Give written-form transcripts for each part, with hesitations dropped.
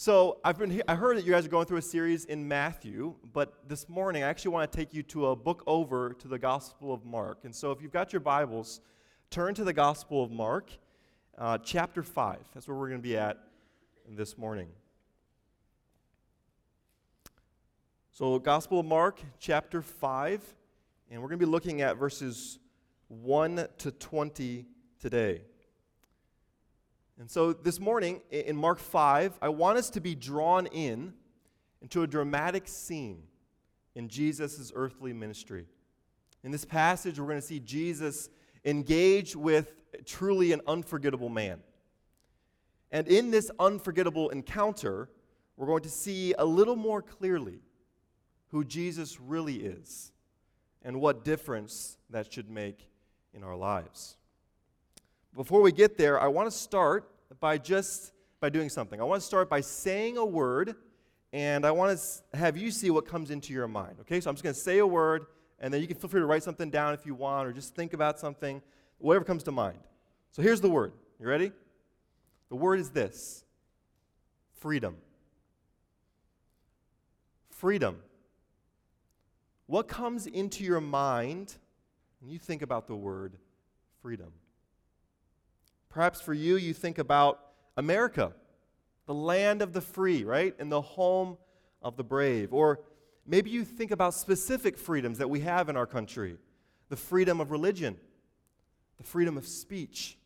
So I heard that you guys are going through a series in Matthew, but this morning I actually want to take you to a book over to the Gospel of Mark. And so if you've got your Bibles, turn to the Gospel of Mark, chapter 5. That's where we're going to be at this morning. So Gospel of Mark, chapter 5, and we're going to be looking at verses 1 to 20 today. And so this morning, in Mark 5, I want us to be drawn in into a dramatic scene in Jesus' earthly ministry. In this passage, we're going to see Jesus engage with truly an unforgettable man. And in this unforgettable encounter, we're going to see a little more clearly who Jesus really is and what difference that should make in our lives. Before we get there, I want to start by doing something. I want to start by saying a word, and I want to have you see what comes into your mind. Okay, so I'm just going to say a word, and then you can feel free to write something down if you want, or just think about something, whatever comes to mind. So here's the word. You ready? The word is this: freedom. Freedom. What comes into your mind when you think about the word freedom? Perhaps for you, you think about America, the land of the free, right? And the home of the brave. Or maybe you think about specific freedoms that we have in our country. The freedom of religion, the freedom of speech,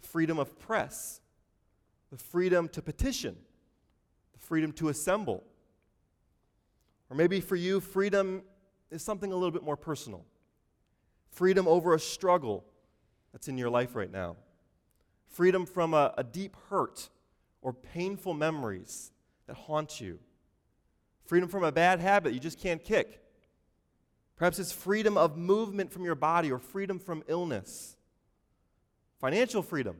the freedom of press, the freedom to petition, the freedom to assemble. Or maybe for you, freedom is something a little bit more personal. Freedom over a struggle that's in your life right now. Freedom from a deep hurt or painful memories that haunt you. Freedom from a bad habit you just can't kick. Perhaps it's freedom of movement from your body or freedom from illness. Financial freedom.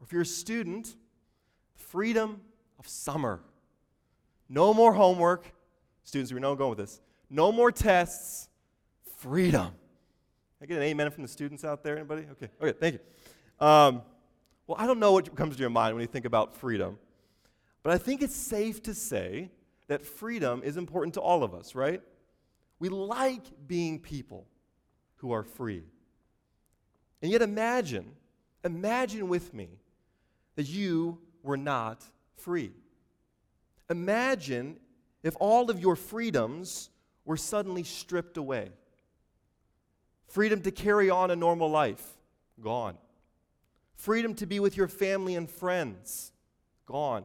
Or if you're a student, freedom of summer. No more homework. Students, we know I'm going with this. No more tests. Freedom. Can I get an amen from the students out there? Anybody? Okay, thank you. Well, I don't know what comes to your mind when you think about freedom, but I think it's safe to say that freedom is important to all of us, right? We like being people who are free. And yet imagine with me that you were not free. Imagine if all of your freedoms were suddenly stripped away. Freedom to carry on a normal life, gone. Freedom to be with your family and friends, gone.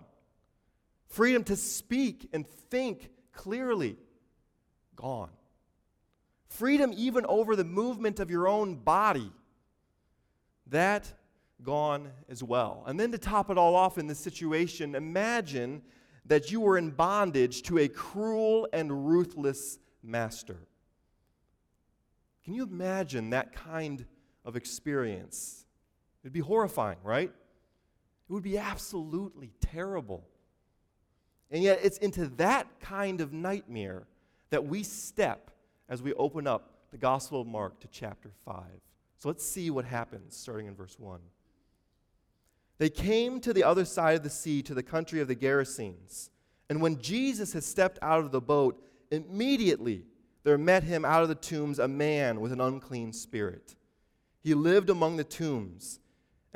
Freedom to speak and think clearly, gone. Freedom even over the movement of your own body, that gone as well. And then to top it all off in this situation, imagine that you were in bondage to a cruel and ruthless master. Can you imagine that kind of experience? It'd be horrifying, right? It would be absolutely terrible. And yet it's into that kind of nightmare that we step as we open up the Gospel of Mark to chapter 5. So let's see what happens, starting in verse 1. They came to the other side of the sea, to the country of the Gerasenes. And when Jesus had stepped out of the boat, immediately there met him out of the tombs a man with an unclean spirit. He lived among the tombs,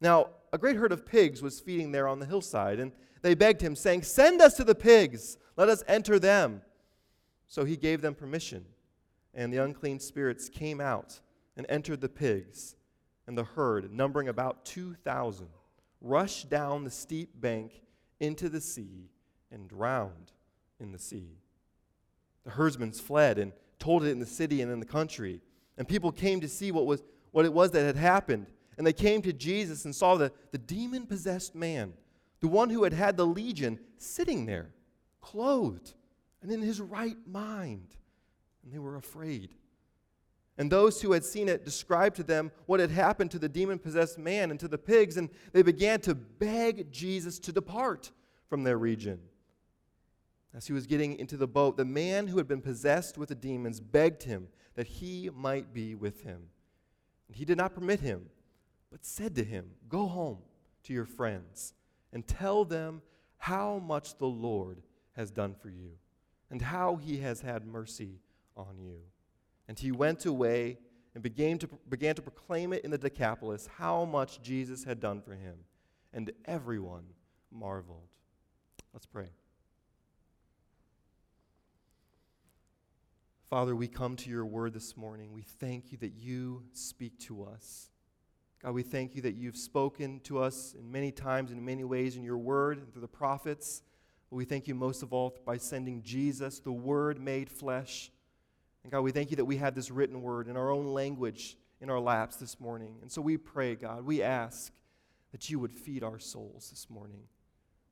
Now, a great herd of pigs was feeding there on the hillside, and they begged him, saying, "Send us to the pigs, let us enter them." So he gave them permission, and the unclean spirits came out and entered the pigs, and the herd, numbering about 2,000, rushed down the steep bank into the sea and drowned in the sea. The herdsmen fled and told it in the city and in the country, and people came to see what it was that had happened. And they came to Jesus and saw the demon-possessed man, the one who had had the legion, sitting there, clothed and in his right mind. And they were afraid. And those who had seen it described to them what had happened to the demon-possessed man and to the pigs, and they began to beg Jesus to depart from their region. As he was getting into the boat, the man who had been possessed with the demons begged him that he might be with him. And he did not permit him, but said to him, "Go home to your friends and tell them how much the Lord has done for you and how he has had mercy on you." And he went away and began to proclaim it in the Decapolis how much Jesus had done for him, and everyone marveled. Let's pray. Father, we come to your word this morning. We thank you that you speak to us. God, we thank you that you've spoken to us in many times, in many ways, in your word and through the prophets. But we thank you most of all by sending Jesus, the word made flesh. And God, we thank you that we have this written word in our own language in our laps this morning. And so we pray, God, we ask that you would feed our souls this morning.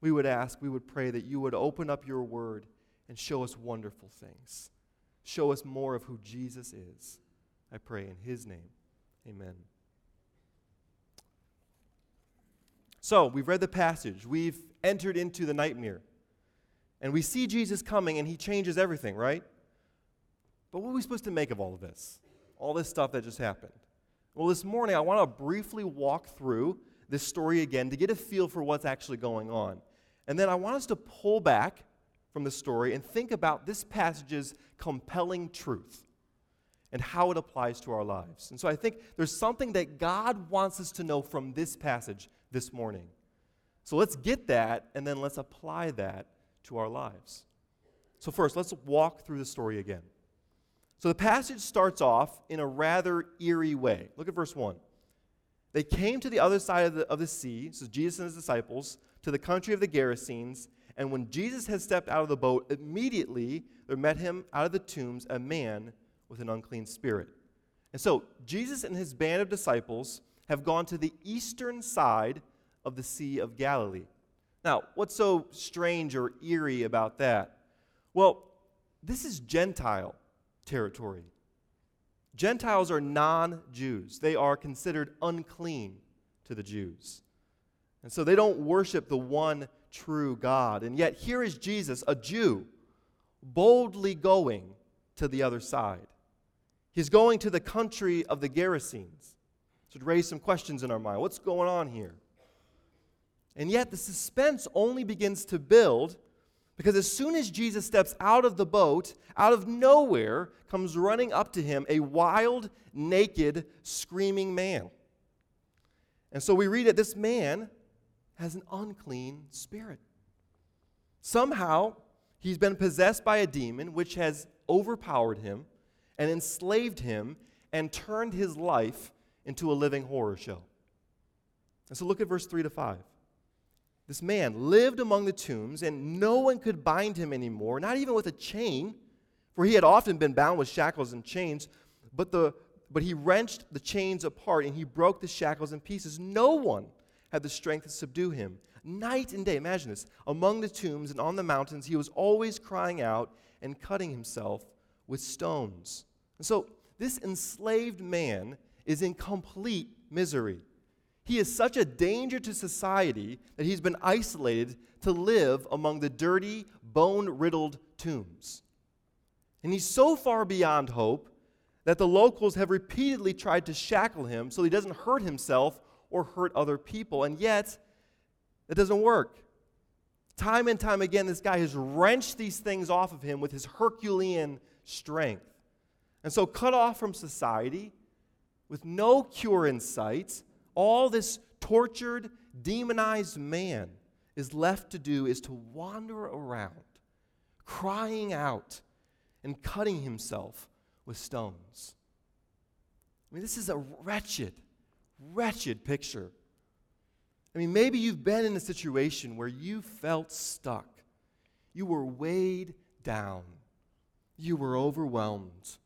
We would pray that you would open up your word and show us wonderful things. Show us more of who Jesus is. I pray in his name. Amen. So, we've read the passage. We've entered into the nightmare. And we see Jesus coming, and he changes everything, right? But what are we supposed to make of all of this? All this stuff that just happened? Well, this morning, I want to briefly walk through this story again to get a feel for what's actually going on. And then I want us to pull back from the story and think about this passage's compelling truth and how it applies to our lives. And so I think there's something that God wants us to know from this passage this morning. So let's get that, and then let's apply that to our lives. So first, let's walk through the story again. So the passage starts off in a rather eerie way. Look at verse 1. They came to the other side of the sea, so Jesus and his disciples, to the country of the Gerasenes, and when Jesus had stepped out of the boat, immediately there met him out of the tombs a man with an unclean spirit. And so Jesus and his band of disciples have gone to the eastern side of the Sea of Galilee. Now, what's so strange or eerie about that? Well, this is Gentile territory. Gentiles are non-Jews. They are considered unclean to the Jews. And so they don't worship the one true God. And yet here is Jesus, a Jew, boldly going to the other side. He's going to the country of the Gerasenes. Should raise some questions in our mind. What's going on here? And yet the suspense only begins to build because as soon as Jesus steps out of the boat, out of nowhere comes running up to him a wild, naked, screaming man. And so we read that this man has an unclean spirit. Somehow he's been possessed by a demon which has overpowered him and enslaved him and turned his life into a living horror show. And so look at verse 3-5. This man lived among the tombs, and no one could bind him anymore, not even with a chain, for he had often been bound with shackles and chains, but he wrenched the chains apart, and he broke the shackles in pieces. No one had the strength to subdue him. Night and day, imagine this, among the tombs and on the mountains, he was always crying out and cutting himself with stones. And so this enslaved man is in complete misery. He is such a danger to society that he's been isolated to live among the dirty, bone-riddled tombs. And he's so far beyond hope that the locals have repeatedly tried to shackle him so he doesn't hurt himself or hurt other people, and yet it doesn't work. Time and time again, this guy has wrenched these things off of him with his Herculean strength. And so cut off from society, with no cure in sight, all this tortured, demonized man is left to do is to wander around, crying out and cutting himself with stones. I mean, this is a wretched, wretched picture. I mean, maybe you've been in a situation where you felt stuck. You were weighed down. You were overwhelmed.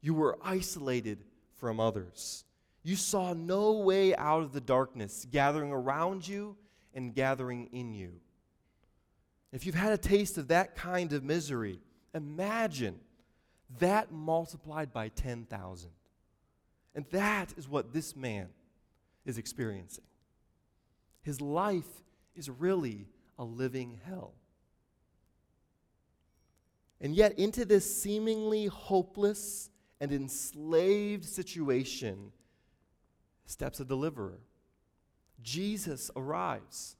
You were isolated from others. You saw no way out of the darkness gathering around you and gathering in you. If you've had a taste of that kind of misery, imagine that multiplied by 10,000. And that is what this man is experiencing. His life is really a living hell. And yet, into this seemingly hopeless and enslaved situation steps a deliverer. Jesus arrives.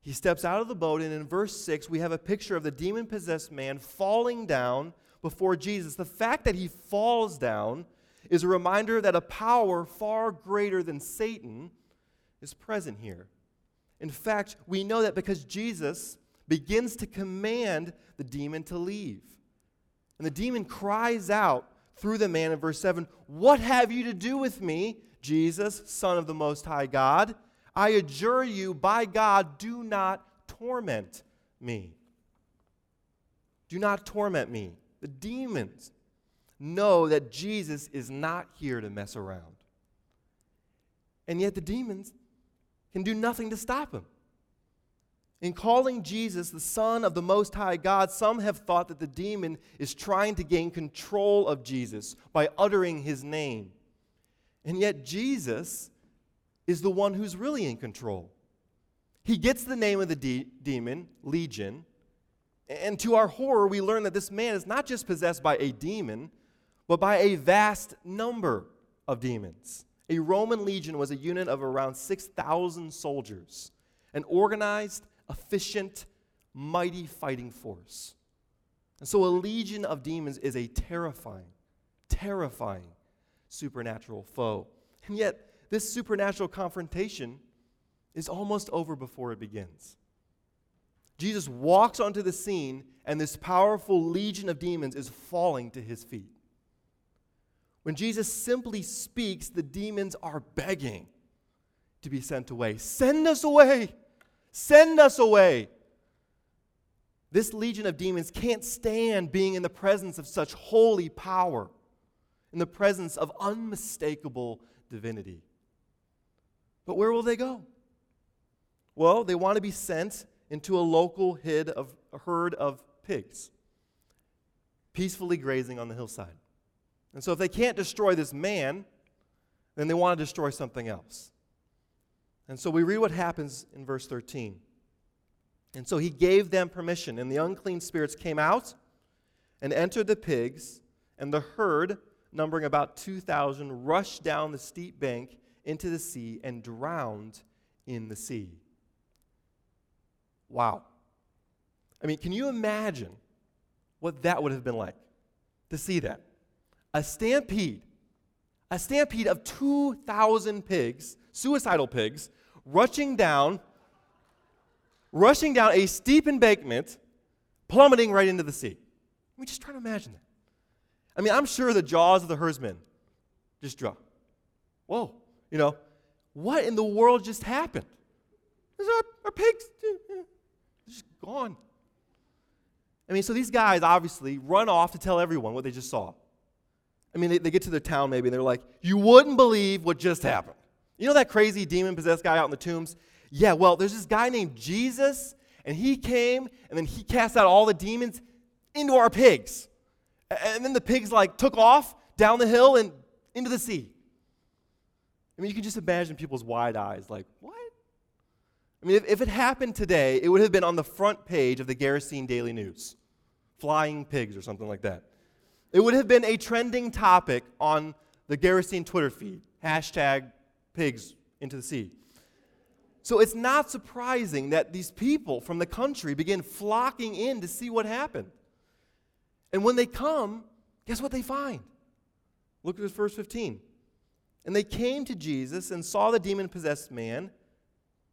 He steps out of the boat, and in verse 6, we have a picture of the demon-possessed man falling down before Jesus. The fact that he falls down is a reminder that a power far greater than Satan is present here. In fact, we know that because Jesus begins to command the demon to leave. And the demon cries out through the man in verse 7, "What have you to do with me, Jesus, Son of the Most High God? I adjure you, by God, do not torment me." Do not torment me. The demons know that Jesus is not here to mess around. And yet the demons can do nothing to stop him. In calling Jesus the Son of the Most High God, some have thought that the demon is trying to gain control of Jesus by uttering his name. And yet Jesus is the one who's really in control. He gets the name of the demon, Legion, and to our horror, we learn that this man is not just possessed by a demon, but by a vast number of demons. A Roman legion was a unit of around 6,000 soldiers, an organized, efficient, mighty fighting force. And so a legion of demons is a terrifying, terrifying supernatural foe. And yet, this supernatural confrontation is almost over before it begins. Jesus walks onto the scene, and this powerful legion of demons is falling to his feet. When Jesus simply speaks, the demons are begging to be sent away. Send us away! Send us away! This legion of demons can't stand being in the presence of such holy power, in the presence of unmistakable divinity. But where will they go? Well, they want to be sent into a local herd of pigs, peacefully grazing on the hillside. And so if they can't destroy this man, then they want to destroy something else. And so we read what happens in verse 13. And so he gave them permission, and the unclean spirits came out and entered the pigs, and the herd, numbering about 2,000, rushed down the steep bank into the sea and drowned in the sea. Wow. I mean, can you imagine what that would have been like to see that? A stampede of 2,000 pigs, suicidal pigs, rushing down a steep embankment, plummeting right into the sea. I mean, just try to imagine that. I mean, I'm sure the jaws of the herdsmen just drop. Whoa, what in the world just happened? Our pigs, they're just gone. I mean, so these guys obviously run off to tell everyone what they just saw. I mean, they get to their town maybe, and they're like, "You wouldn't believe what just happened. You know that crazy demon-possessed guy out in the tombs? Yeah, well, there's this guy named Jesus, and he came, and then he cast out all the demons into our pigs. And then the pigs, took off down the hill and into the sea." I mean, you can just imagine people's wide eyes, what? I mean, if it happened today, it would have been on the front page of the Gerasenes Daily News, flying pigs or something like that. It would have been a trending topic on the Gerasenes Twitter feed, #PigsIntoTheSea. So it's not surprising that these people from the country begin flocking in to see what happened. And when they come, guess what they find? Look at verse 15. "And they came to Jesus and saw the demon-possessed man,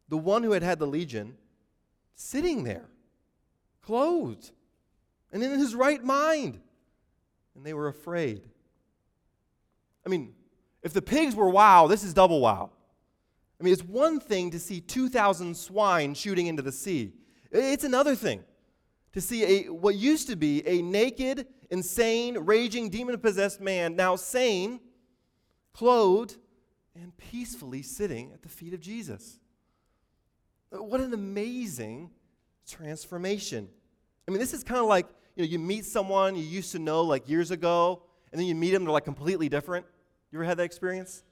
the one who had had the legion, sitting there, clothed, and in his right mind. And they were afraid." mean, if the pigs were wow, this is double wow. I mean, it's one thing to see 2,000 swine shooting into the sea. It's another thing to see what used to be a naked, insane, raging, demon-possessed man, now sane, clothed, and peacefully sitting at the feet of Jesus. What an amazing transformation. I mean, this is kind of like, you know, you meet someone you used to know like years ago, and then you meet them, they're like completely different. You ever had that experience?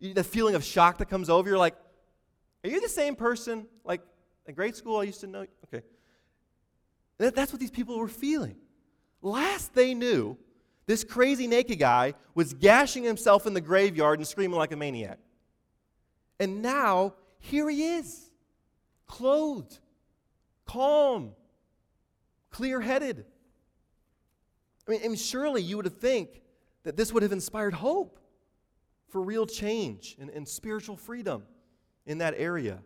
The feeling of shock that comes over, you're like, are you the same person? Like, in grade school, I used to know you. Okay. That's what these people were feeling. Last they knew, this crazy naked guy was gashing himself in the graveyard and screaming like a maniac. And now, here he is, clothed, calm, clear-headed. I mean, surely you would think that this would have inspired hope for real change and spiritual freedom in that area.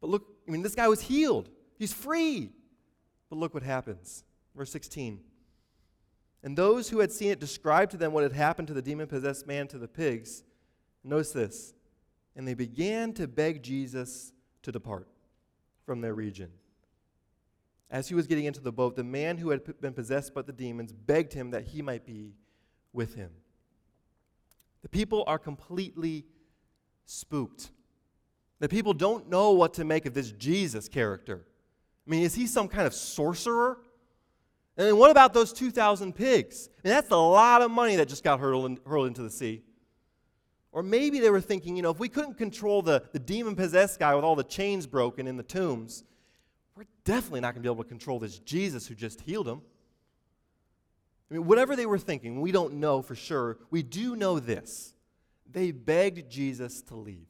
But look, I mean, this guy was healed. He's free. But look what happens. Verse 16. And those who had seen it described to them what had happened to the demon-possessed man, to the pigs. Notice this. And they began to beg Jesus to depart from their region. As he was getting into the boat, the man who had been possessed by the demons begged him that he might be with him. The people are completely spooked. The people don't know what to make of this Jesus character. I mean, is he some kind of sorcerer? And then what about those 2,000 pigs? I mean, that's a lot of money that just got hurled into the sea. Or maybe they were thinking, you know, if we couldn't control the demon-possessed guy with all the chains broken in the tombs, we're definitely not going to be able to control this Jesus who just healed him. I mean, whatever they were thinking, we don't know for sure. We do know this. They begged Jesus to leave.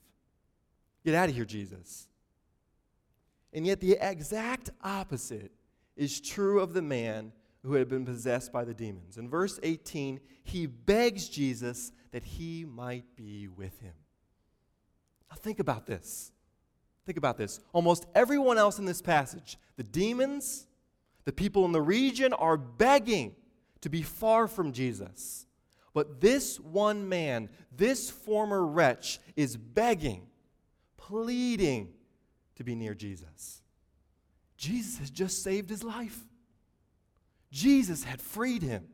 Get out of here, Jesus. And yet the exact opposite is true of the man who had been possessed by the demons. In verse 18, he begs Jesus that he might be with him. Now think about this. Think about this. Almost everyone else in this passage, the demons, the people in the region, are begging to be far from Jesus. But this one man, this former wretch, is begging, pleading to be near Jesus. Jesus has just saved his life. Jesus had freed him.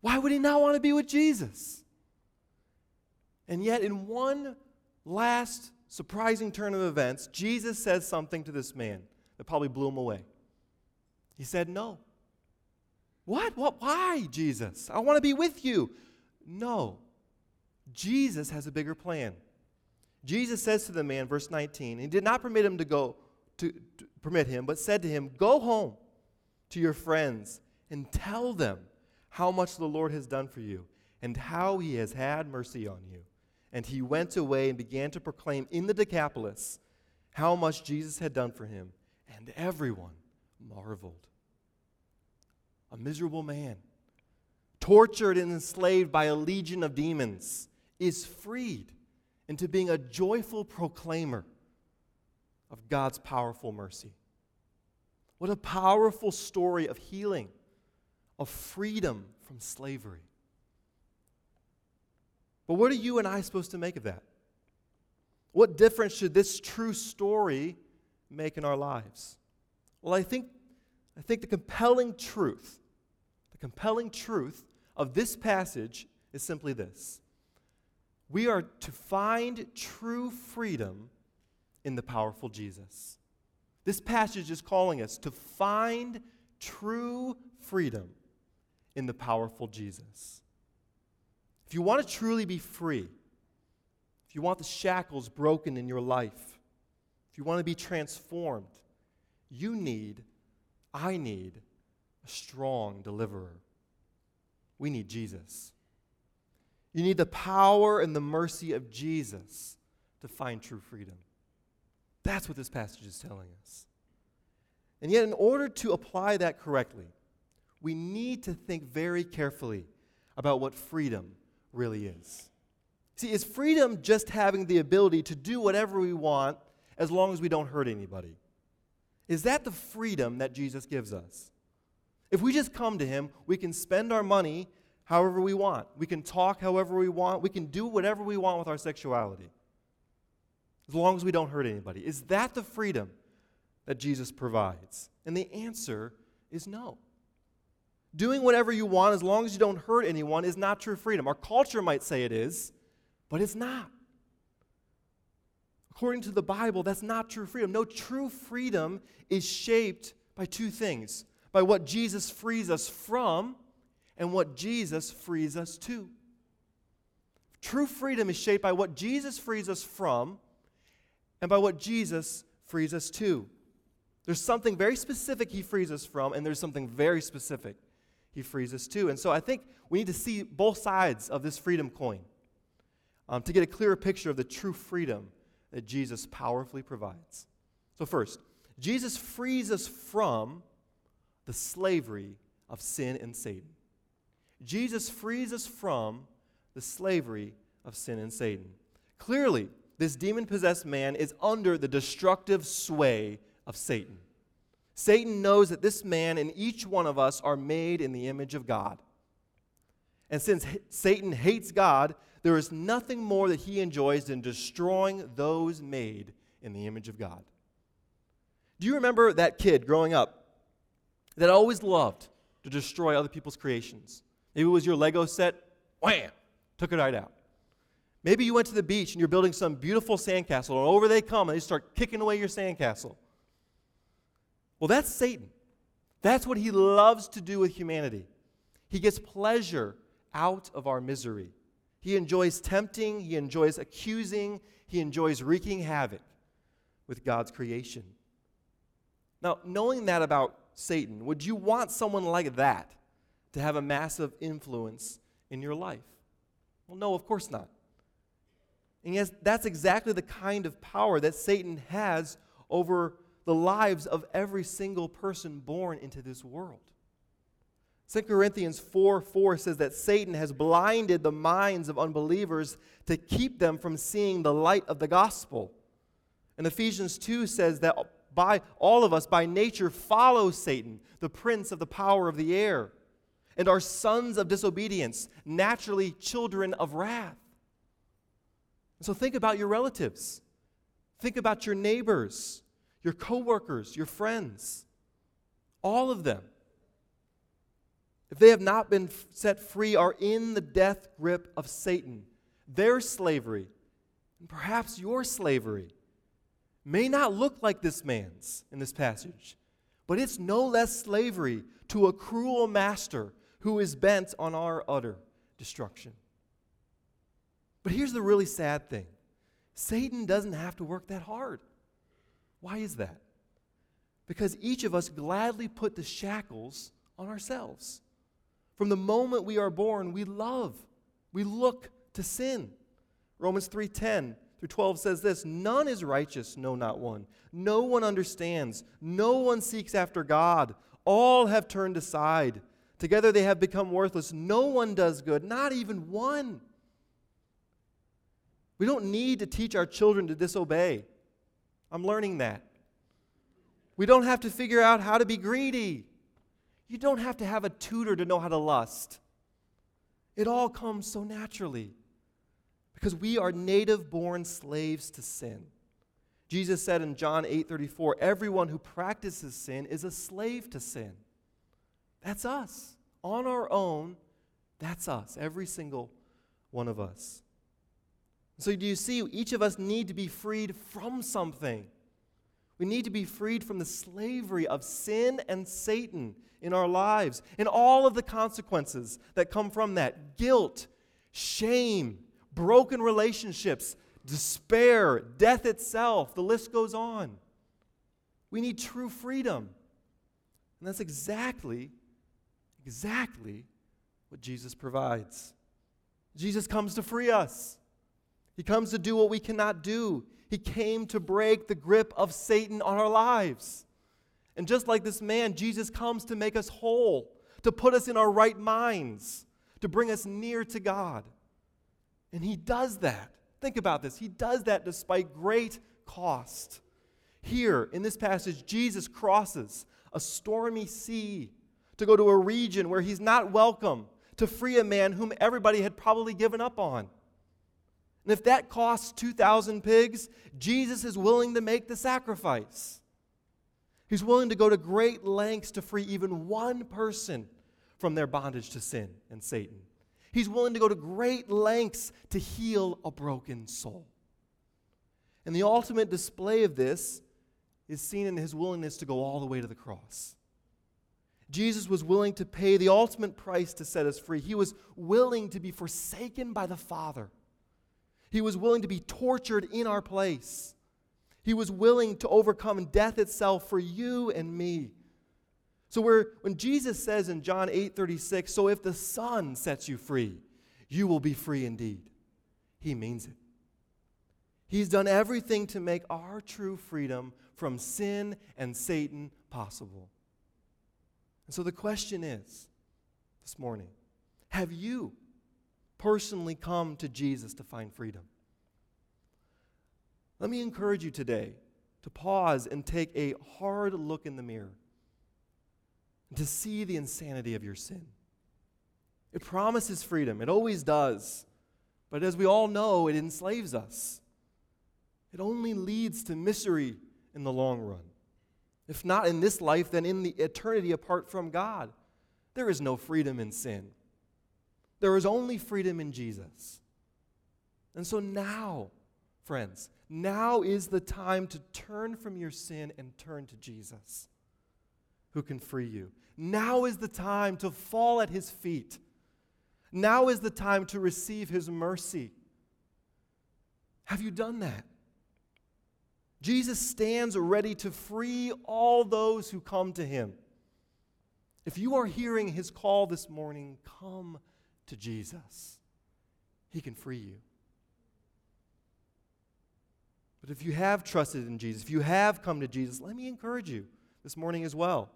Why would he not want to be with Jesus? And yet, in one last surprising turn of events, Jesus says something to this man that probably blew him away. He said, no. What? Why, Jesus? I want to be with you. No. Jesus has a bigger plan. Jesus says to the man, verse 19, he did not permit him to go, but said to him, go home to your friends and tell them how much the Lord has done for you and how he has had mercy on you. And he went away and began to proclaim in the Decapolis how much Jesus had done for him, and everyone marveled. A miserable man, tortured and enslaved by a legion of demons, is freed into being a joyful proclaimer of God's powerful mercy. What a powerful story of healing, of freedom from slavery. But what are you and I supposed to make of that? What difference should this true story make in our lives? Well, I think the compelling truth of this passage is simply this. We are to find true freedom in the powerful Jesus. This passage is calling us to find true freedom in the powerful Jesus. If you want to truly be free, if you want the shackles broken in your life, if you want to be transformed, I need a strong deliverer. We need Jesus. You need the power and the mercy of Jesus to find true freedom. That's what this passage is telling us. And yet, in order to apply that correctly, we need to think very carefully about what freedom really is. See, is freedom just having the ability to do whatever we want as long as we don't hurt anybody? Is that the freedom that Jesus gives us? If we just come to him, we can spend our money however we want. We can talk however we want. We can do whatever we want with our sexuality, as long as we don't hurt anybody. Is that the freedom that Jesus provides? And the answer is no. Doing whatever you want, as long as you don't hurt anyone, is not true freedom. Our culture might say it is, but it's not. According to the Bible, that's not true freedom. No, true freedom is shaped by two things: by what Jesus frees us from and what Jesus frees us to. True freedom is shaped by what Jesus frees us from and by what Jesus frees us to. There's something very specific he frees us from, and there's something very specific he frees us to. And so I think we need to see both sides of this freedom coin to get a clearer picture of the true freedom that Jesus powerfully provides. So first, Jesus frees us from the slavery of sin and Satan. Jesus frees us from the slavery of sin and Satan. Clearly, this demon-possessed man is under the destructive sway of Satan. Satan knows that this man and each one of us are made in the image of God. And since Satan hates God, there is nothing more that he enjoys than destroying those made in the image of God. Do you remember that kid growing up that always loved to destroy other people's creations? Maybe it was your Lego set, wham, took it right out. Maybe you went to the beach and you're building some beautiful sandcastle, and over they come and they start kicking away your sandcastle. Well, that's Satan. That's what he loves to do with humanity. He gets pleasure out of our misery. He enjoys tempting, he enjoys accusing, he enjoys wreaking havoc with God's creation. Now, knowing that about Satan, would you want someone like that to have a massive influence in your life? Well, no, of course not. And yes, that's exactly the kind of power that Satan has over the lives of every single person born into this world. 2 Corinthians 4:4 says that Satan has blinded the minds of unbelievers to keep them from seeing the light of the gospel. And Ephesians 2 says that by all of us, by nature, follow Satan, the prince of the power of the air, and are sons of disobedience, naturally children of wrath. So think about your relatives. Think about your neighbors, your coworkers, your friends, all of them. If they have not been set free, are in the death grip of Satan. Their slavery, and perhaps your slavery, may not look like this man's in this passage, but it's no less slavery to a cruel master who is bent on our utter destruction. But here's the really sad thing. Satan doesn't have to work that hard. Why is that? Because each of us gladly put the shackles on ourselves. From the moment we are born, we love, we look to sin. Romans 3:10 through 12 says this: none is righteous, no, not one. No one understands. No one seeks after God. All have turned aside. Together they have become worthless. No one does good, not even one. We don't need to teach our children to disobey. I'm learning that. We don't have to figure out how to be greedy. You don't have to have a tutor to know how to lust. It all comes so naturally because we are native-born slaves to sin. Jesus said in John 8:34, everyone who practices sin is a slave to sin. That's us. On our own, that's us, every single one of us. So do you see, each of us need to be freed from something. We need to be freed from the slavery of sin and Satan in our lives, and all of the consequences that come from that: guilt, shame, broken relationships, despair, death itself. The list goes on. We need true freedom. And that's exactly what Jesus provides. Jesus comes to free us. He comes to do what we cannot do. He came to break the grip of Satan on our lives. And just like this man, Jesus comes to make us whole, to put us in our right minds, to bring us near to God. And he does that. Think about this. He does that despite great cost. Here, in this passage, Jesus crosses a stormy sea to go to a region where he's not welcome, to free a man whom everybody had probably given up on. And if that costs 2,000 pigs, Jesus is willing to make the sacrifice. He's willing to go to great lengths to free even one person from their bondage to sin and Satan. He's willing to go to great lengths to heal a broken soul. And the ultimate display of this is seen in his willingness to go all the way to the cross. Jesus was willing to pay the ultimate price to set us free. He was willing to be forsaken by the Father. He was willing to be tortured in our place. He was willing to overcome death itself for you and me. So when Jesus says in John 8:36, "So if the Son sets you free, you will be free indeed," he means it. He's done everything to make our true freedom from sin and Satan possible. And so the question is, this morning, have you personally come to Jesus to find freedom? Let me encourage you today to pause and take a hard look in the mirror, to see the insanity of your sin. It promises freedom. It always does. But as we all know, it enslaves us. It only leads to misery in the long run. If not in this life, then in the eternity apart from God. There is no freedom in sin. There is only freedom in Jesus. And so now, friends, now is the time to turn from your sin and turn to Jesus, who can free you. Now is the time to fall at his feet. Now is the time to receive his mercy. Have you done that? Jesus stands ready to free all those who come to him. If you are hearing his call this morning, come to Jesus. He can free you. But if you have trusted in Jesus, if you have come to Jesus, let me encourage you this morning as well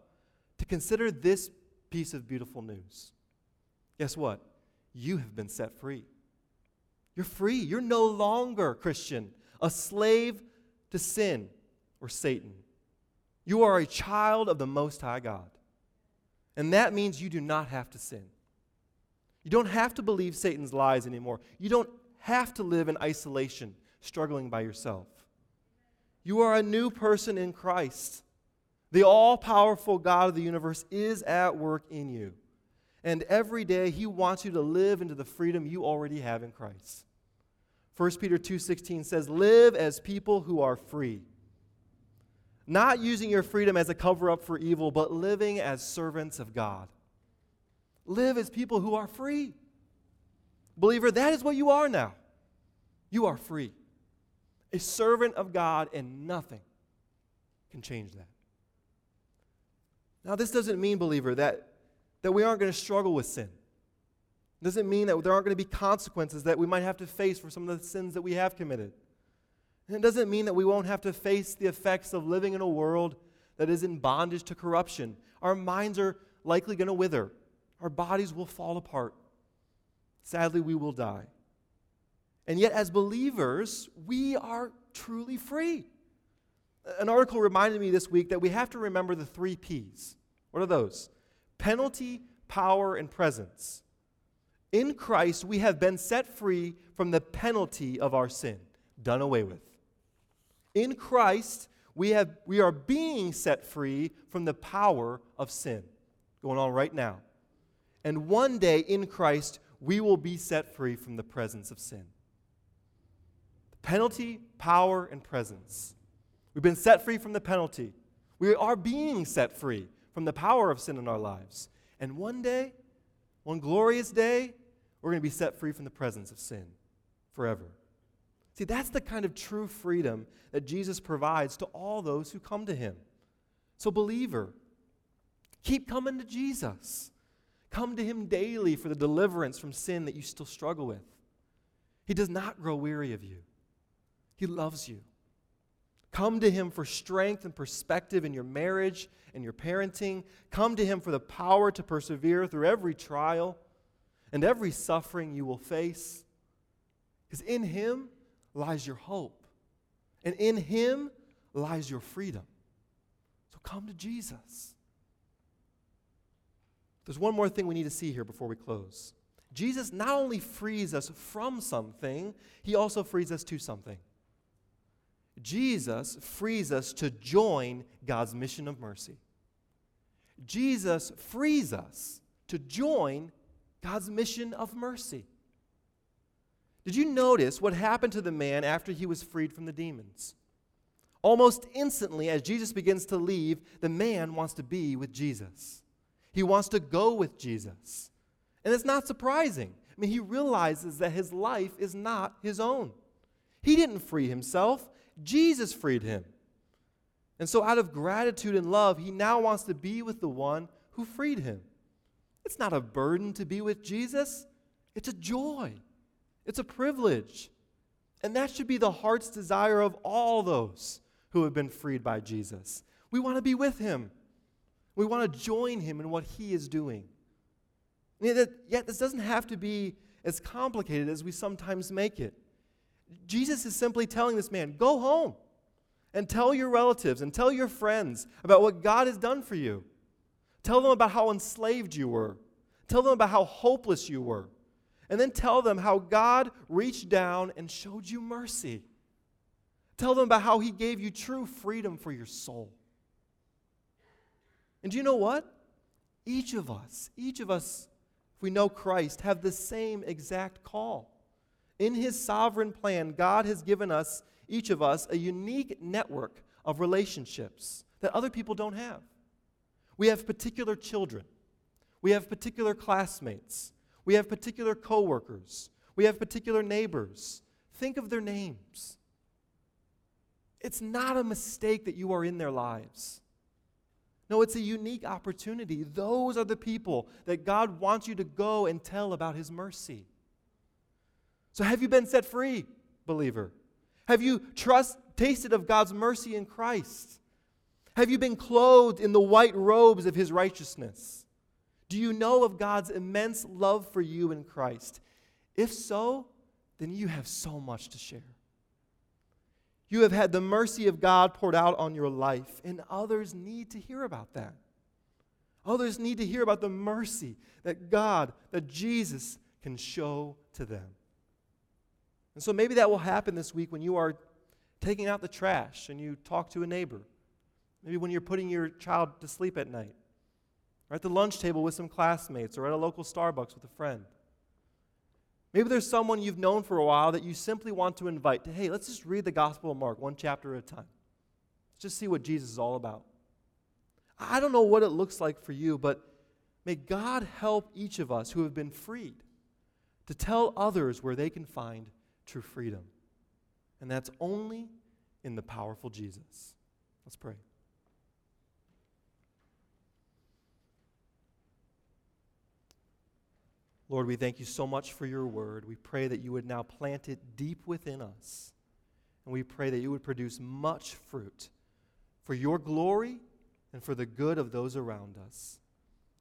to consider this piece of beautiful news. Guess what? You have been set free. You're free. You're no longer, Christian, a slave to sin or Satan. You are a child of the Most High God. And that means you do not have to sin. You don't have to believe Satan's lies anymore. You don't have to live in isolation, struggling by yourself. You are a new person in Christ. The all-powerful God of the universe is at work in you. And every day he wants you to live into the freedom you already have in Christ. 1 Peter 2:16 says, "Live as people who are free, not using your freedom as a cover-up for evil, but living as servants of God." Live as people who are free. Believer, that is what you are now. You are free. A servant of God, and nothing can change that. Now, this doesn't mean, believer, that we aren't going to struggle with sin. It doesn't mean that there aren't going to be consequences that we might have to face for some of the sins that we have committed. And it doesn't mean that we won't have to face the effects of living in a world that is in bondage to corruption. Our minds are likely going to wither. Our bodies will fall apart. Sadly, we will die. And yet, as believers, we are truly free. An article reminded me this week that we have to remember the 3 Ps. What are those? Penalty, power, and presence. In Christ, we have been set free from the penalty of our sin, done away with. In Christ, we are being set free from the power of sin, going on right now. And one day in Christ, we will be set free from the presence of sin. Penalty, power, and presence. We've been set free from the penalty. We are being set free from the power of sin in our lives. And one day, one glorious day, we're going to be set free from the presence of sin forever. See, that's the kind of true freedom that Jesus provides to all those who come to him. So, believer, keep coming to Jesus. Come to him daily for the deliverance from sin that you still struggle with. He does not grow weary of you. He loves you. Come to him for strength and perspective in your marriage and your parenting. Come to him for the power to persevere through every trial and every suffering you will face. Because in him lies your hope. And in him lies your freedom. So come to Jesus. There's one more thing we need to see here before we close. Jesus not only frees us from something, he also frees us to something. Jesus frees us to join God's mission of mercy. Jesus frees us to join God's mission of mercy. Did you notice what happened to the man after he was freed from the demons? Almost instantly, as Jesus begins to leave, the man wants to be with Jesus. He wants to go with Jesus. And it's not surprising. I mean, he realizes that his life is not his own. He didn't free himself. Jesus freed him. And so out of gratitude and love, he now wants to be with the one who freed him. It's not a burden to be with Jesus. It's a joy. It's a privilege. And that should be the heart's desire of all those who have been freed by Jesus. We want to be with him. We want to join him in what he is doing. Yet this doesn't have to be as complicated as we sometimes make it. Jesus is simply telling this man, go home and tell your relatives and tell your friends about what God has done for you. Tell them about how enslaved you were. Tell them about how hopeless you were. And then tell them how God reached down and showed you mercy. Tell them about how he gave you true freedom for your soul. And do you know what? Each of us, if we know Christ, have the same exact call. In his sovereign plan, God has given us, each of us, a unique network of relationships that other people don't have. We have particular children. We have particular classmates. We have particular coworkers. We have particular neighbors. Think of their names. It's not a mistake that you are in their lives. No, it's a unique opportunity. Those are the people that God wants you to go and tell about his mercy. So have you been set free, believer? Have you tasted of God's mercy in Christ? Have you been clothed in the white robes of his righteousness? Do you know of God's immense love for you in Christ? If so, then you have so much to share. You have had the mercy of God poured out on your life, and others need to hear about that. Others need to hear about the mercy that Jesus can show to them. And so maybe that will happen this week when you are taking out the trash and you talk to a neighbor. Maybe when you're putting your child to sleep at night, or at the lunch table with some classmates, or at a local Starbucks with a friend. Maybe there's someone you've known for a while that you simply want to invite to, hey, let's just read the Gospel of Mark one chapter at a time. Let's just see what Jesus is all about. I don't know what it looks like for you, but may God help each of us who have been freed to tell others where they can find true freedom. And that's only in the powerful Jesus. Let's pray. Lord, we thank you so much for your word. We pray that you would now plant it deep within us. And we pray that you would produce much fruit for your glory and for the good of those around us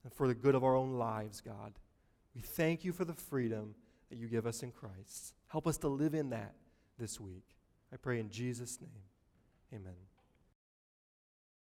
and for the good of our own lives, God. We thank you for the freedom that you give us in Christ. Help us to live in that this week. I pray in Jesus' name. Amen.